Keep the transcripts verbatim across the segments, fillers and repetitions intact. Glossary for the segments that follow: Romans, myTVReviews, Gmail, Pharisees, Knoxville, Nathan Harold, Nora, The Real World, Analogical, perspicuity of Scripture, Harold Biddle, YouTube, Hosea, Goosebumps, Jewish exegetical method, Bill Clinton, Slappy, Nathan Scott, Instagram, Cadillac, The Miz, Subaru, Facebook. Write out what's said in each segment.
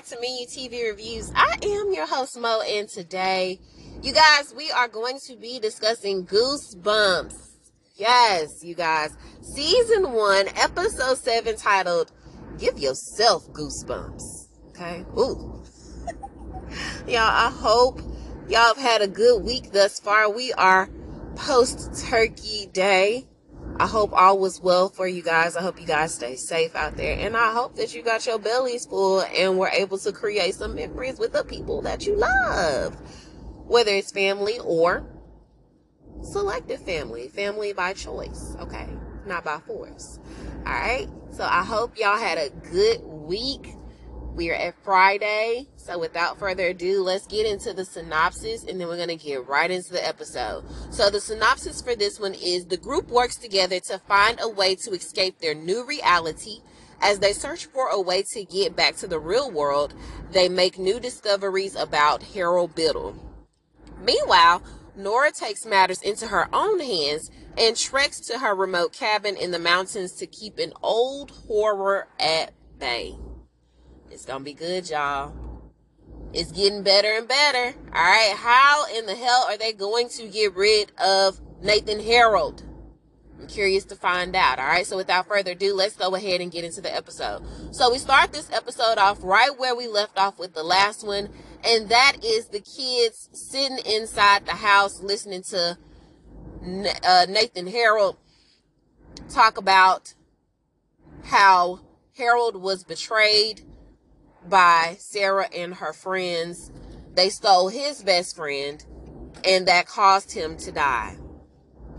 back to myTVReviews. I am your host, Mo, and today, you guys, we are going to be discussing Goosebumps. Yes, you guys. Season one, episode seven, titled, Give Yourself Goosebumps. Okay? Ooh. Y'all, I hope y'all have had a good week thus far. We are post-Turkey Day. I hope all was well for you guys. I hope you guys stay safe out there. And I hope that you got your bellies full and were able to create some memories with the people that you love. Whether it's family or selective family. Family by choice, okay? Not by force, all right? So I hope y'all had a good week. We are at Friday. So without further ado, let's get into the synopsis, and then we're going to get right into the episode. So the synopsis for this one is, the group works together to find a way to escape their new reality. As they search for a way to get back to the real world, they make new discoveries about Harold Biddle. Meanwhile, Nora takes matters into her own hands and treks to her remote cabin in the mountains to keep an old horror at bay. It's gonna be good, y'all. It's getting better and better. All right, how in the hell are they going to get rid of Nathan Harold? I'm curious to find out. All right, so without further ado, let's go ahead and get into the episode. So we start this episode off right where we left off with the last one, and that is the kids sitting inside the house listening to uh, Nathan Harold talk about how Harold was betrayed by Sarah and her friends. They stole his best friend, and that caused him to die.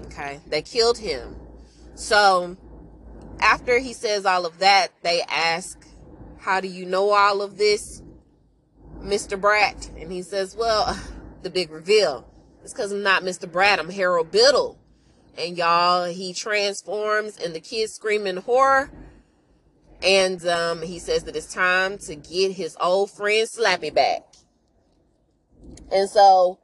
Okay, they killed him. So after he says all of that, they ask, how do you know all of this, Mister Bratt? And he says, well, the big reveal, it's because I'm not Mister Bratt, I'm Harold Biddle. And y'all, he transforms, and the kids scream in horror. And um, he says that it's time to get his old friend Slappy back. And so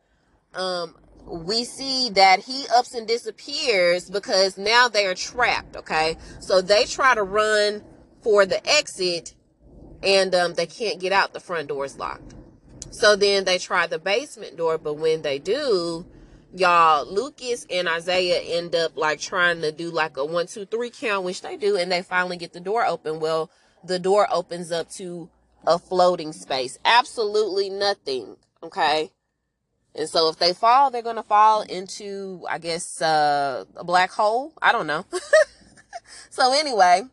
um, we see that he ups and disappears because now they are trapped, okay? So they try to run for the exit, and um, they can't get out. The front door is locked. So then they try the basement door, but when they do, y'all, Lucas and Isaiah end up like trying to do like a one, two, three count, which they do, and they finally get the door open. Well, the door opens up to a floating space. Absolutely nothing, okay? And so if they fall, they're going to fall into, I guess, uh, a black hole. I don't know. So anyway,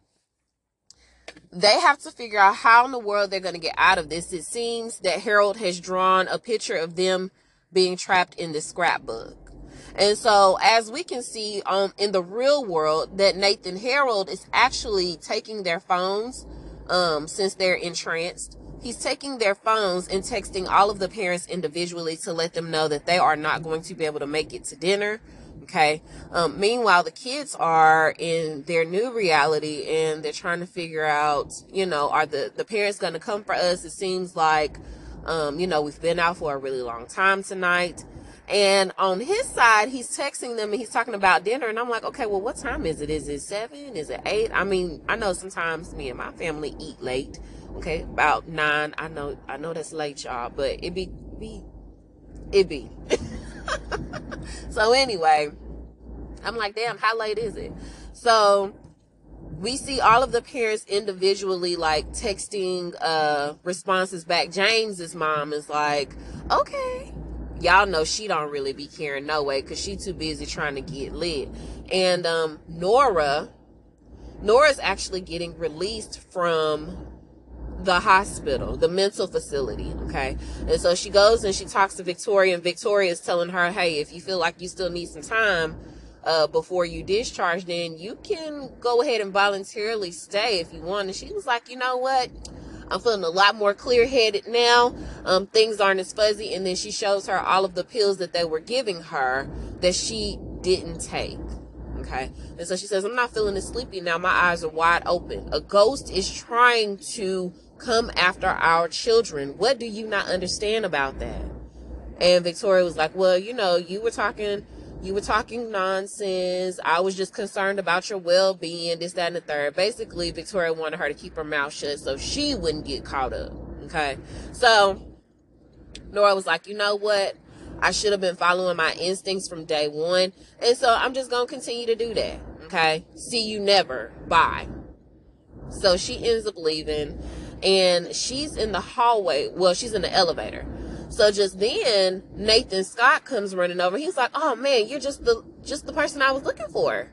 they have to figure out how in the world they're going to get out of this. It seems that Harold has drawn a picture of them being trapped in the scrapbook. And so as we can see um, in the real world, that Nathan Harold is actually taking their phones um, since they're entranced. He's taking their phones and texting all of the parents individually to let them know that they are not going to be able to make it to dinner. Okay. Um, meanwhile, the kids are in their new reality, and they're trying to figure out, you know, are the, the parents going to come for us? It seems like Um, you know, we've been out for a really long time tonight. And on his side, he's texting them and he's talking about dinner. And I'm like, okay, well, what time is it? Is it seven? Is it eight? I mean, I know sometimes me and my family eat late. Okay, about nine. I know, I know that's late, y'all, but it be, be, it be. So anyway, I'm like, damn, how late is it? So we see all of the parents individually, like, texting uh, responses back. James's mom is like, okay. Y'all know she don't really be caring no way, because she too busy trying to get lit. And um, Nora, Nora's actually getting released from the hospital, the mental facility, okay? And so she goes and she talks to Victoria, and Victoria's telling her, hey, if you feel like you still need some time, Uh, before you discharge, then you can go ahead and voluntarily stay if you want. And she was like, you know what? I'm feeling a lot more clear-headed now. Um, things aren't as fuzzy. And then she shows her all of the pills that they were giving her that she didn't take. Okay. And so she says, I'm not feeling as sleepy now. My eyes are wide open. A ghost is trying to come after our children. What do you not understand about that? And Victoria was like, well, you know, you were talking... You were talking nonsense. I was just concerned about your well-being, this, that, and the third. Basically, Victoria wanted her to keep her mouth shut so she wouldn't get caught up, okay? So Nora was like, you know what? I should have been following my instincts from day one. And so I'm just going to continue to do that, okay? See you never. Bye. So she ends up leaving, and she's in the hallway. Well, she's in the elevator. So just then, Nathan Scott comes running over. He's like, oh, man, you're just the just the person I was looking for.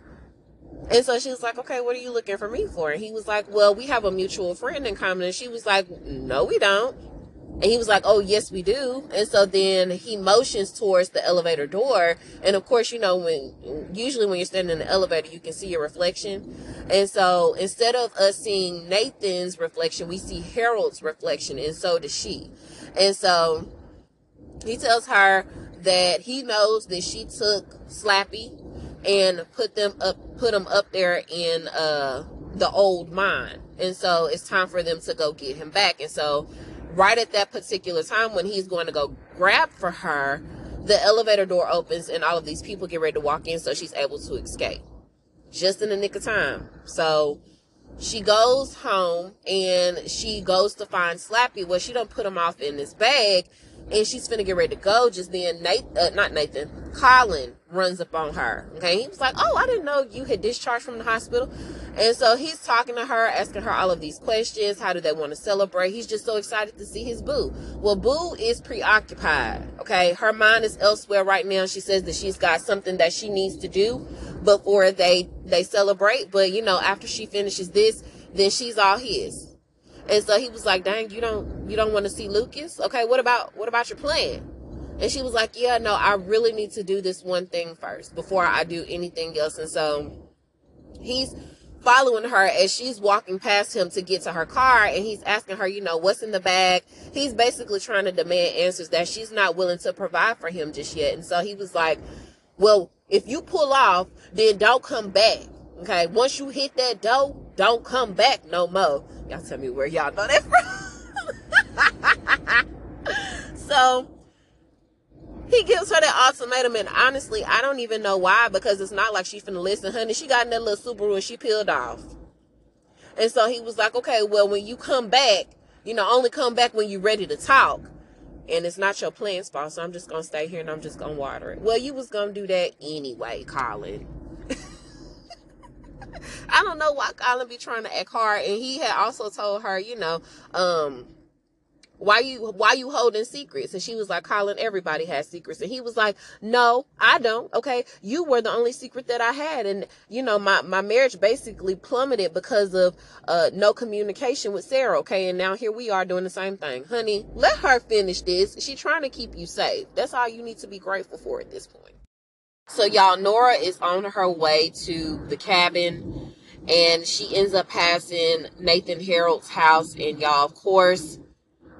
And so she was like, okay, what are you looking for me for? And he was like, well, we have a mutual friend in common. And she was like, no, we don't. And he was like, oh, yes, we do. And so then he motions towards the elevator door. And of course, you know, when usually when you're standing in the elevator, you can see your reflection. And so instead of us seeing Nathan's reflection, we see Harold's reflection. And so does she. And so he tells her that he knows that she took Slappy and put them up, put them up there in uh, the old mine. And so it's time for them to go get him back. And so right at that particular time when he's going to go grab for her, the elevator door opens and all of these people get ready to walk in, so she's able to escape just in the nick of time. So she goes home and she goes to find Slappy. Well, she done put him off in this bag and she's finna get ready to go. Just then, Nate, uh, not Nathan, Colin runs up on her, okay? He was like, oh, I didn't know you had discharged from the hospital. And so he's talking to her, asking her all of these questions. How do they want to celebrate? He's just so excited to see his boo. Well, boo is preoccupied, okay? Her mind is elsewhere right now. She says that she's got something that she needs to do before they, they celebrate. But, you know, after she finishes this, then she's all his. And so he was like, dang, you don't, you don't want to see Lucas? Okay, what about, what about your plan? And she was like, yeah, no, I really need to do this one thing first before I do anything else. And so he's following her as she's walking past him to get to her car, and he's asking her, you know, what's in the bag. He's basically trying to demand answers that she's not willing to provide for him just yet. And so he was like, well, if you pull off, then don't come back, okay? Once you hit that door, don't come back no more. Y'all tell me where y'all know that from. So he gives her that ultimatum, and honestly, I don't even know why, because it's not like she finna listen, honey. She got in that little Subaru and she peeled off. And so he was like, okay, well, when you come back, you know, only come back when you're ready to talk. And it's not your plan spot, so I'm just going to stay here and I'm just going to water it. Well, you was going to do that anyway, Colin. I don't know why Colin be trying to act hard. And he had also told her, you know, um... Why you, why you holding secrets? And she was like, Colin, everybody has secrets. And he was like, no, I don't. Okay. You were the only secret that I had. And you know, my, my marriage basically plummeted because of, uh, no communication with Sarah. Okay. And now here we are doing the same thing, honey. Let her finish this. She's trying to keep you safe. That's all you need to be grateful for at this point. So y'all, Nora is on her way to the cabin and she ends up passing Nathan Harold's house. And y'all, of course,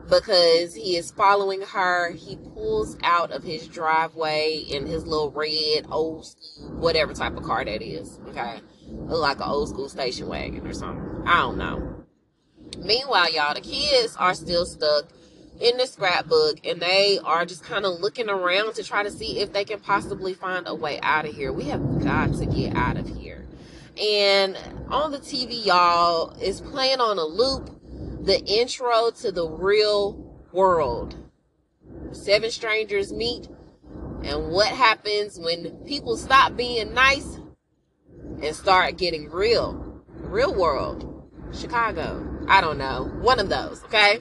because he is following her, he pulls out of his driveway in his little red old school, whatever type of car that is, okay? Like an old school station wagon or something. I don't know. Meanwhile, y'all, the kids are still stuck in the scrapbook, and they are just kind of looking around to try to see if they can possibly find a way out of here. We have got to get out of here. And on the T V, y'all, it's playing on a loop, the intro to The Real World. Seven strangers meet, and what happens when people stop being nice and start getting real? Real world. Chicago. I don't know. One of those, okay?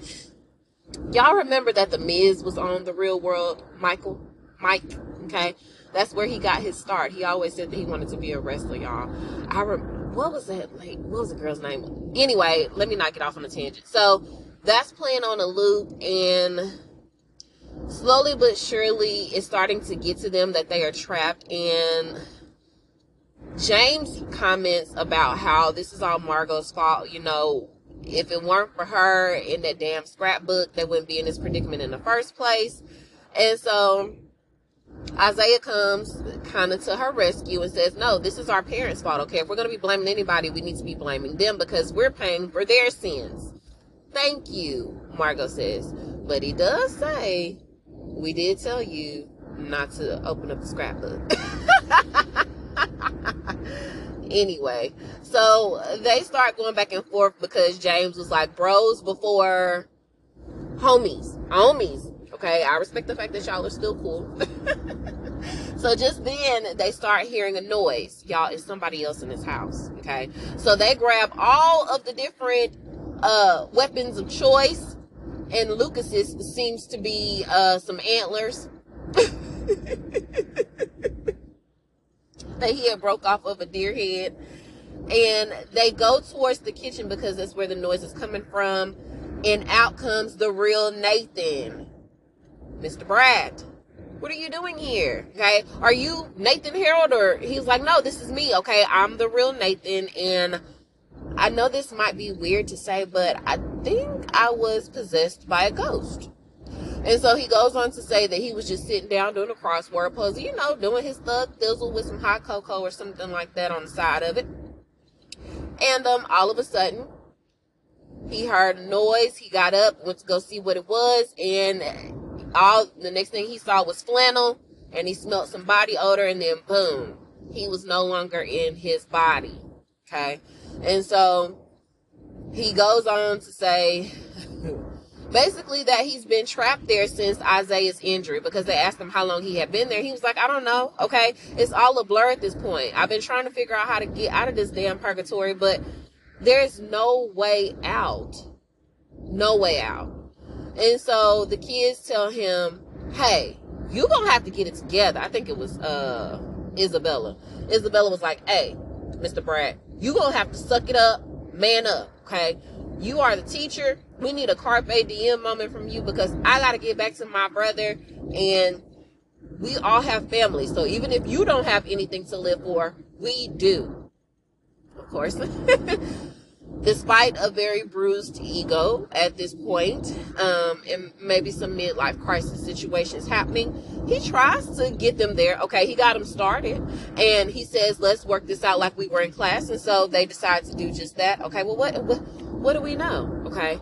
Y'all remember that The Miz was on The Real World? Michael? Mike? Okay? That's where he got his start. He always said that he wanted to be a wrestler, y'all. I remember. What was that? Like, what was the girl's name? Anyway, let me not get off on a tangent. So that's playing on a loop, and slowly but surely it's starting to get to them that they are trapped. And James comments about how this is all Margot's fault. You know, if it weren't for her in that damn scrapbook, they wouldn't be in this predicament in the first place. And so Isaiah comes kind of to her rescue and says, no, this is our parents' fault, okay? If we're going to be blaming anybody, we need to be blaming them because we're paying for their sins. Thank you, Margot says. But he does say, we did tell you not to open up the scrapbook. Anyway, so they start going back and forth because James was like, bros before homies, homies, okay? I respect the fact that y'all are still cool. So just then, they start hearing a noise. Y'all, it's somebody else in this house, okay? So they grab all of the different uh, weapons of choice, and Lucas's seems to be uh, some antlers. That he had broke off of a deer head. And they go towards the kitchen because that's where the noise is coming from. And out comes the real Nathan. Mister Brad, what are you doing here? Okay, are you Nathan Harold? Or he's like, no, this is me. Okay, I'm the real Nathan. And I know this might be weird to say, but I think I was possessed by a ghost. And so he goes on to say that he was just sitting down doing a crossword puzzle, you know, doing his thug thizzle with some hot cocoa or something like that on the side of it. And um, all of a sudden, he heard a noise. He got up, went to go see what it was, and all the next thing he saw was flannel, and he smelled some body odor, and then boom, he was no longer in his body. Okay, and so he goes on to say, basically, that he's been trapped there since Isaiah's injury, because they asked him how long he had been there. He was like, I don't know. Okay. It's all a blur at this point. I've been trying to figure out how to get out of this damn purgatory, but there's no way out. No way out. And so the kids tell him, hey, you're going to have to get it together. I think it was uh, Isabella. Isabella was like, hey, Mister Brad, you're going to have to suck it up, man up. Okay. You are the teacher. We need a carpe diem moment from you, because I got to get back to my brother, and we all have family. So even if you don't have anything to live for, we do. Of course. Despite a very bruised ego at this point, um, and maybe some midlife crisis situations happening, he tries to get them there. Okay, he got them started, and he says, let's work this out like we were in class. And so they decide to do just that. Okay, well, what, what, what do we know? Okay.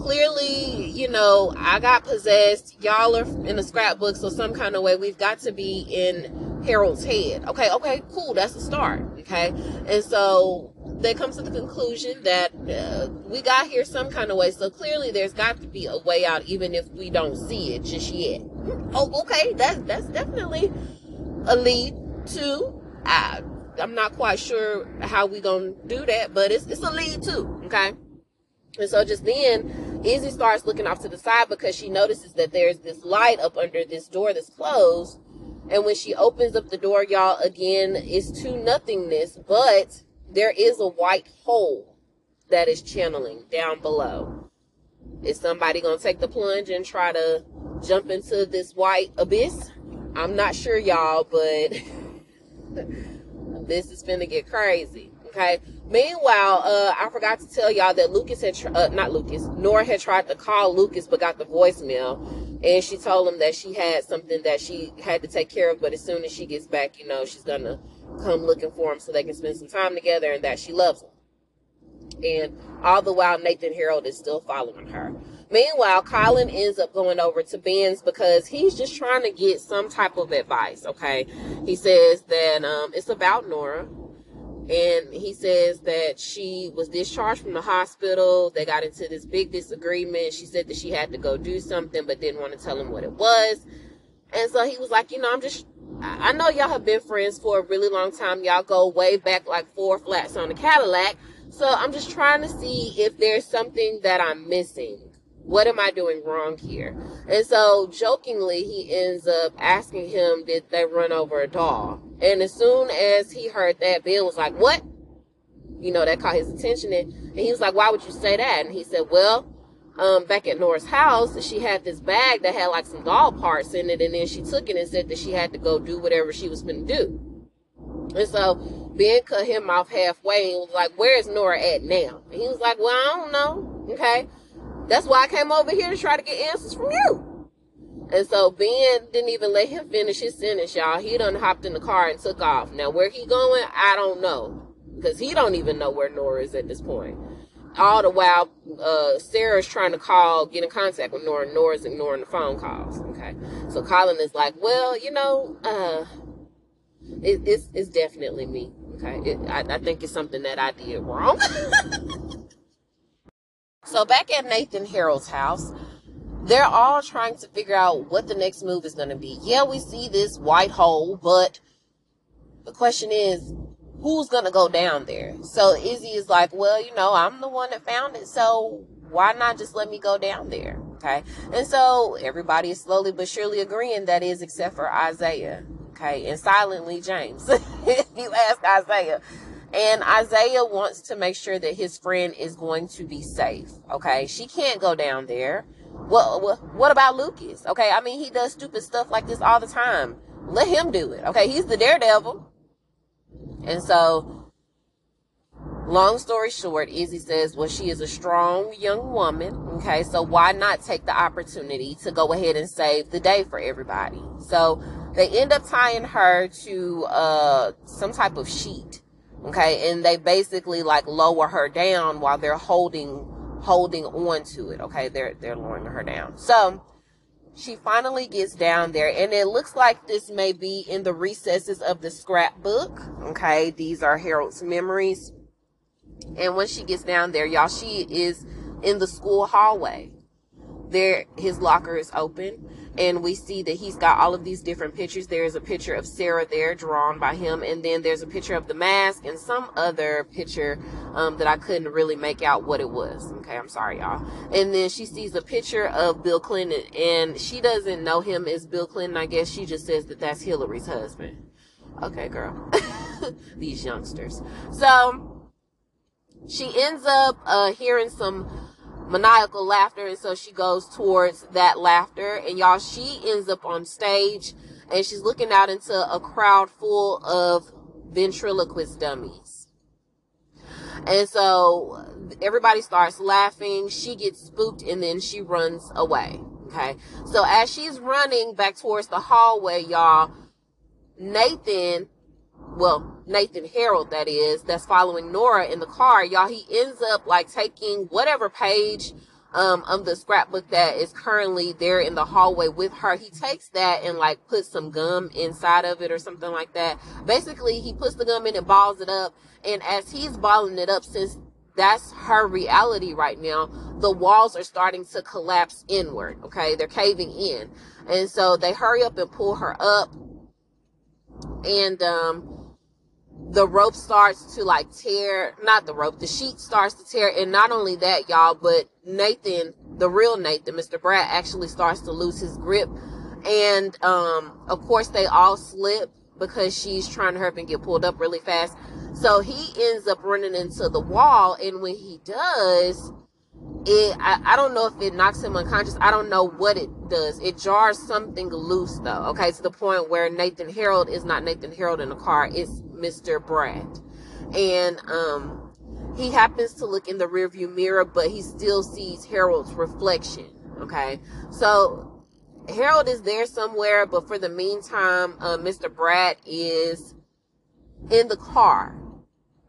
Clearly, you know, I got possessed. Y'all are in a scrapbook, so some kind of way we've got to be in Harold's head. Okay, okay, cool. That's a start. Okay, and so they come to the conclusion that uh, we got here some kind of way. So clearly, there's got to be a way out, even if we don't see it just yet. Oh, okay, that's that's definitely a lead to. I I'm not quite sure how we gonna do that, but it's it's a lead to. Okay. And so just then, Izzy starts looking off to the side because she notices that there's this light up under this door that's closed. And when she opens up the door, y'all, again, it's to nothingness. But there is a white hole that is channeling down below. Is somebody going to take the plunge and try to jump into this white abyss? I'm not sure, y'all, but this is finna get crazy. Okay. Meanwhile, uh, I forgot to tell y'all that Lucas had, tr- uh, not Lucas, Nora had tried to call Lucas, but got the voicemail, and she told him that she had something that she had to take care of, but as soon as she gets back, you know, she's going to come looking for him so they can spend some time together, and that she loves him. And all the while, Nathan Harold is still following her. Meanwhile, Colin ends up going over to Ben's because he's just trying to get some type of advice. Okay. He says that, um, it's about Nora. And he says that she was discharged from the hospital. They got into this big disagreement. She said that she had to go do something, but didn't want to tell him what it was. And so he was like, you know, I'm just, I know y'all have been friends for a really long time. Y'all go way back, like four flats on the Cadillac. So I'm just trying to see if there's something that I'm missing. What am I doing wrong here? And so jokingly, he ends up asking him, did they run over a doll? And as soon as he heard that, Bill was like, what? You know, that caught his attention. And, and he was like, why would you say that? And he said, well, um, back at Nora's house, she had this bag that had like some doll parts in it. And then she took it and said that she had to go do whatever she was going to do. And so Ben cut him off halfway and was like, where is Nora at now? And he was like, well, I don't know. Okay. That's why I came over here to try to get answers from you. And so Ben didn't even let him finish his sentence, y'all. He done hopped in the car and took off. Now, where he going, I don't know. Because he don't even know where Nora is at this point. All the while, uh, Sarah's trying to call, get in contact with Nora. Nora's ignoring the phone calls, okay? So Colin is like, well, you know, uh, it, it's, it's definitely me, okay? It, I, I think it's something that I did wrong. So back at Nathan Harold's house, they're all trying to figure out what the next move is going to be. Yeah, we see this white hole, but the question is, who's going to go down there? So Izzy is like, well, you know, I'm the one that found it, so why not just let me go down there? Okay. And so everybody is slowly but surely agreeing, that is, except for Isaiah. Okay. And silently, James, if you ask Isaiah. And Isaiah wants to make sure that his friend is going to be safe. Okay. She can't go down there. Well, well, what about Lucas? Okay. I mean, he does stupid stuff like this all the time. Let him do it. Okay. He's the daredevil. And so, long story short, Izzy says, well, she is a strong young woman. Okay. So why not take the opportunity to go ahead and save the day for everybody? So they end up tying her to uh, some type of sheet. Okay, and they basically like lower her down while they're holding holding on to it. Okay, they're they're lowering her down. So she finally gets down there, and it looks like this may be in the recesses of the scrapbook. Okay, these are Harold's memories. And when she gets down there, y'all, she is in the school hallway. There, his locker is open, and we see that he's got all of these different pictures. There is a picture of Sarah there, drawn by him, and then there's a picture of the mask and some other picture um, that I couldn't really make out what it was. Okay, I'm sorry, y'all. And then she sees a picture of Bill Clinton, and she doesn't know him as Bill Clinton. I guess she just says that that's Hillary's husband. Okay, girl. These youngsters. So she ends up uh, hearing some maniacal laughter, and so she goes towards that laughter, and y'all, she ends up on stage, and she's looking out into a crowd full of ventriloquist dummies. And so everybody starts laughing, she gets spooked, and then she runs away. Okay, so as she's running back towards the hallway, y'all, Nathan well Nathan Harold, that is, that's following Nora in the car, y'all, he ends up like taking whatever page um, of the scrapbook that is currently there in the hallway with her. He takes that and like puts some gum inside of it or something like that. Basically, he puts the gum in and balls it up. And as he's balling it up, since that's her reality right now, the walls are starting to collapse inward. Okay, they're caving in. And so they hurry up and pull her up. And, um, the rope starts to like tear, not the rope, the sheet starts to tear. And not only that, y'all, but Nathan, the real Nathan, Mister Brad, actually starts to lose his grip. And, um, of course they all slip because she's trying to hurry up and get pulled up really fast. So he ends up running into the wall. And when he does it, I, I don't know if it knocks him unconscious. I don't know what it does. It jars something loose though. Okay. To the point where Nathan Harold is not Nathan Harold in the car. It's Mister Brad. And um, he happens to look in the rearview mirror, but he still sees Harold's reflection. Okay, so Harold is there somewhere, but for the meantime, uh, Mister Brad is in the car.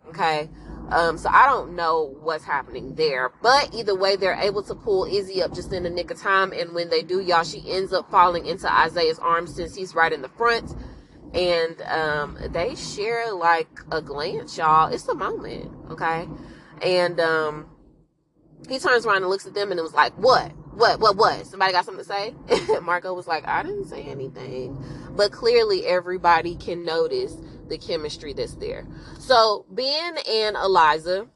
Okay, um, so I don't know what's happening there, but either way, they're able to pull Izzy up just in the nick of time. And when they do, y'all, she ends up falling into Isaiah's arms since he's right in the front. And um they share like a glance, y'all. It's a moment. Okay, and um he turns around and looks at them, and it was like, what what what what somebody got something to say? And Marco was like, I didn't say anything, but clearly everybody can notice the chemistry that's there. So Ben and Eliza,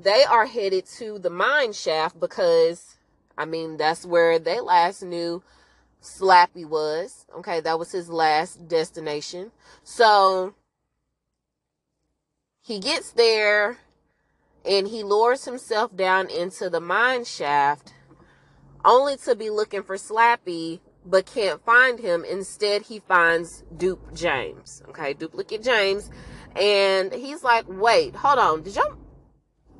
they are headed to the mine shaft because I mean that's where they last knew Slappy was. Okay, that was his last destination. So he gets there and he lures himself down into the mine shaft, only to be looking for Slappy, but can't find him. Instead, he finds Dupe James. Okay, duplicate James. And he's like, wait, hold on, did y'all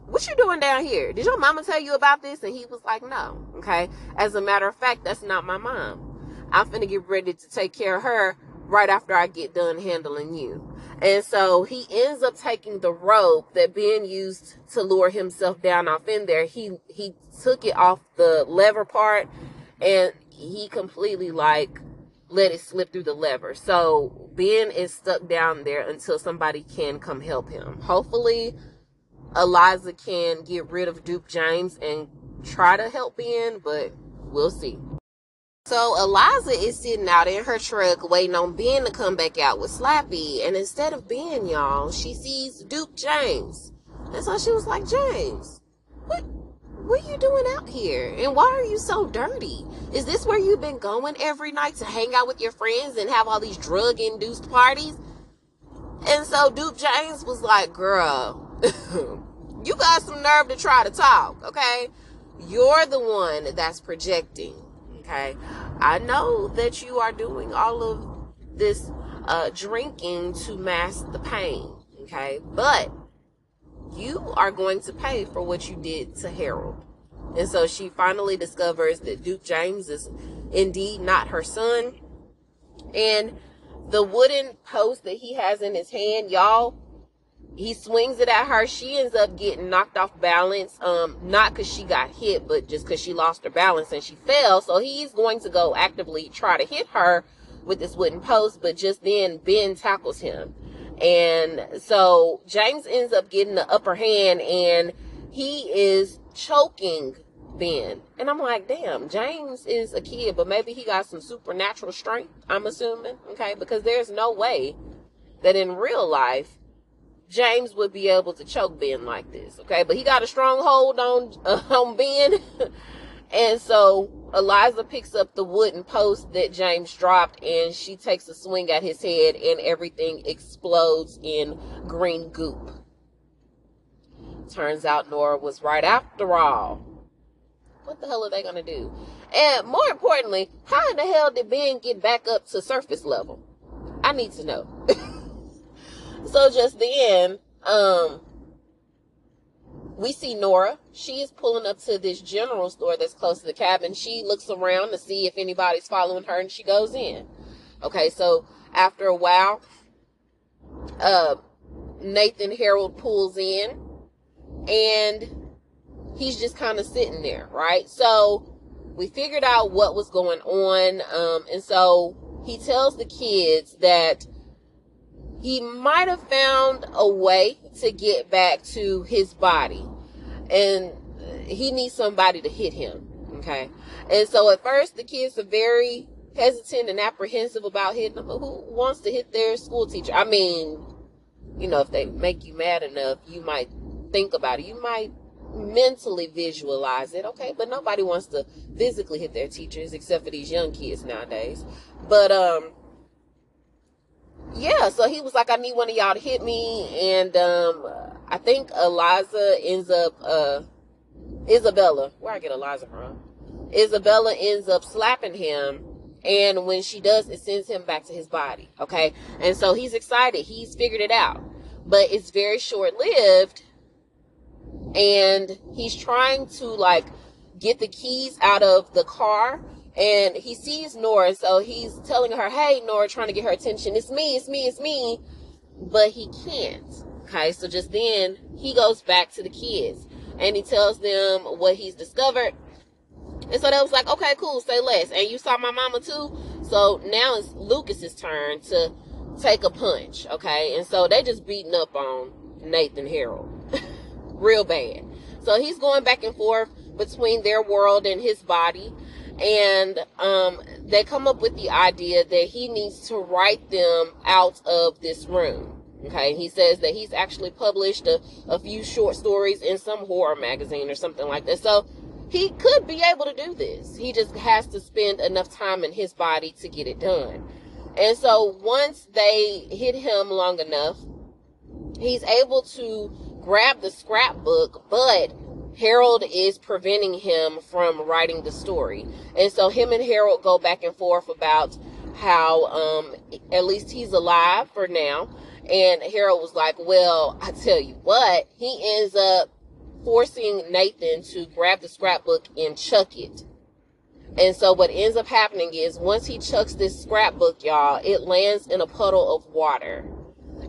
what you doing down here? Did your mama tell you about this? And he was like, no. Okay. As a matter of fact, that's not my mom. I'm finna get ready to take care of her right after I get done handling you. And so he ends up taking the rope that Ben used to lure himself down off in there. He, he took it off the lever part, and he completely like let it slip through the lever. So Ben is stuck down there until somebody can come help him. Hopefully Eliza can get rid of Dupe James and try to help in, but we'll see. So Eliza is sitting out in her truck waiting on Ben to come back out with Slappy. And instead of Ben, y'all, she sees Duke James. And so she was like, James, what, what are you doing out here? And why are you so dirty? Is this where you've been going every night to hang out with your friends and have all these drug-induced parties? And so Duke James was like, girl, you got some nerve to try to talk, okay? You're the one that's projecting. Okay, I know that you are doing all of this uh, drinking to mask the pain, okay, but you are going to pay for what you did to Harold. And so she finally discovers that Duke James is indeed not her son. And the wooden post that he has in his hand, y'all, he swings it at her. She ends up getting knocked off balance. Um, not because she got hit, but just because she lost her balance and she fell. So he's going to go actively try to hit her with this wooden post. But just then, Ben tackles him. And so James ends up getting the upper hand and he is choking Ben. And I'm like, damn, James is a kid, but maybe he got some supernatural strength, I'm assuming. Okay, because there's no way that in real life, James would be able to choke Ben like this, okay? But he got a strong hold on uh, on Ben, and so Eliza picks up the wooden post that James dropped, and she takes a swing at his head, and everything explodes in green goop. Turns out Nora was right after all. What the hell are they gonna do? And more importantly, how in the hell did Ben get back up to surface level? I need to know. So just then, um, we see Nora. She is pulling up to this general store that's close to the cabin. She looks around to see if anybody's following her, and she goes in. Okay, so after a while, uh, Nathan Harold pulls in, and he's just kind of sitting there, right? So we figured out what was going on, um, and so he tells the kids that he might have found a way to get back to his body, and he needs somebody to hit him, okay? And so at first, the kids are very hesitant and apprehensive about hitting him. Who wants to hit their school teacher? I mean, you know, if they make you mad enough, you might think about it. You might mentally visualize it, okay? But nobody wants to physically hit their teachers except for these young kids nowadays. But, um... yeah, so he was like, I need one of y'all to hit me, and um, I think Eliza ends up, uh, Isabella, where I get Eliza from, Isabella ends up slapping him, and when she does, it sends him back to his body, okay? And so he's excited, he's figured it out, but it's very short-lived, and he's trying to, like, get the keys out of the car. And he sees Nora, so he's telling her, hey, Nora, trying to get her attention. It's me, it's me, it's me. But he can't, okay? So just then, he goes back to the kids, and he tells them what he's discovered. And so they was like, okay, cool, say less. And you saw my mama too? So now it's Lucas's turn to take a punch, okay? And so they just beating up on Nathan Harold real bad. So he's going back and forth between their world and his body. And um, they come up with the idea that he needs to write them out of this room. Okay, he says that he's actually published a, a few short stories in some horror magazine or something like that. So he could be able to do this. He just has to spend enough time in his body to get it done. And so once they hit him long enough, he's able to grab the scrapbook, but Harold is preventing him from writing the story. And so him and Harold go back and forth about how um, at least he's alive for now. And Harold was like, well, I tell you what, he ends up forcing Nathan to grab the scrapbook and chuck it. And so what ends up happening is once he chucks this scrapbook, y'all, it lands in a puddle of water.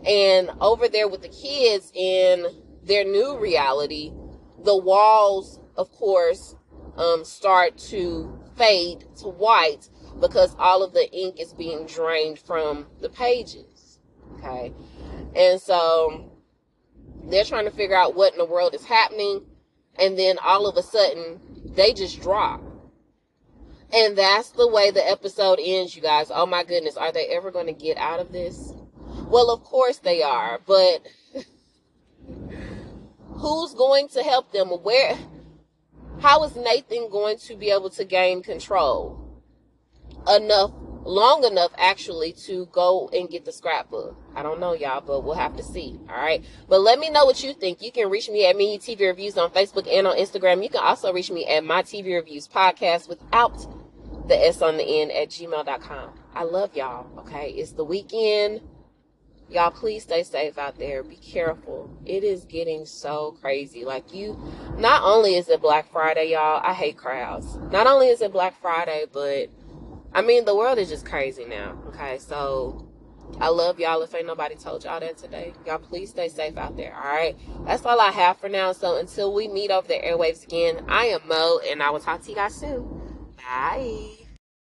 And over there with the kids in their new reality, the walls, of course, um, start to fade to white because all of the ink is being drained from the pages, okay? And so they're trying to figure out what in the world is happening. and then all of a sudden they just drop. And that's the way the episode ends, you guys. Oh my goodness, are they ever going to get out of this? Well, of course they are, but who's going to help them? Where? How is Nathan going to be able to gain control enough, long enough actually, to go and get the scrapbook? I don't know, y'all, but we'll have to see. All right, but let me know what you think. You can reach me at myTVReviews on Facebook and on Instagram. You can also reach me at myTVReviews podcast without the S on the end at gmail dot com. I love y'all. Okay, it's the weekend. Y'all, please stay safe out there. Be careful. It is getting so crazy. Like, you, not only is it Black Friday, y'all, I hate crowds. Not only is it Black Friday, but, I mean, the world is just crazy now, okay? So, I love y'all. If ain't nobody told y'all that today, y'all, please stay safe out there, all right? That's all I have for now. So, until we meet over the airwaves again, I am Mo, and I will talk to you guys soon. Bye.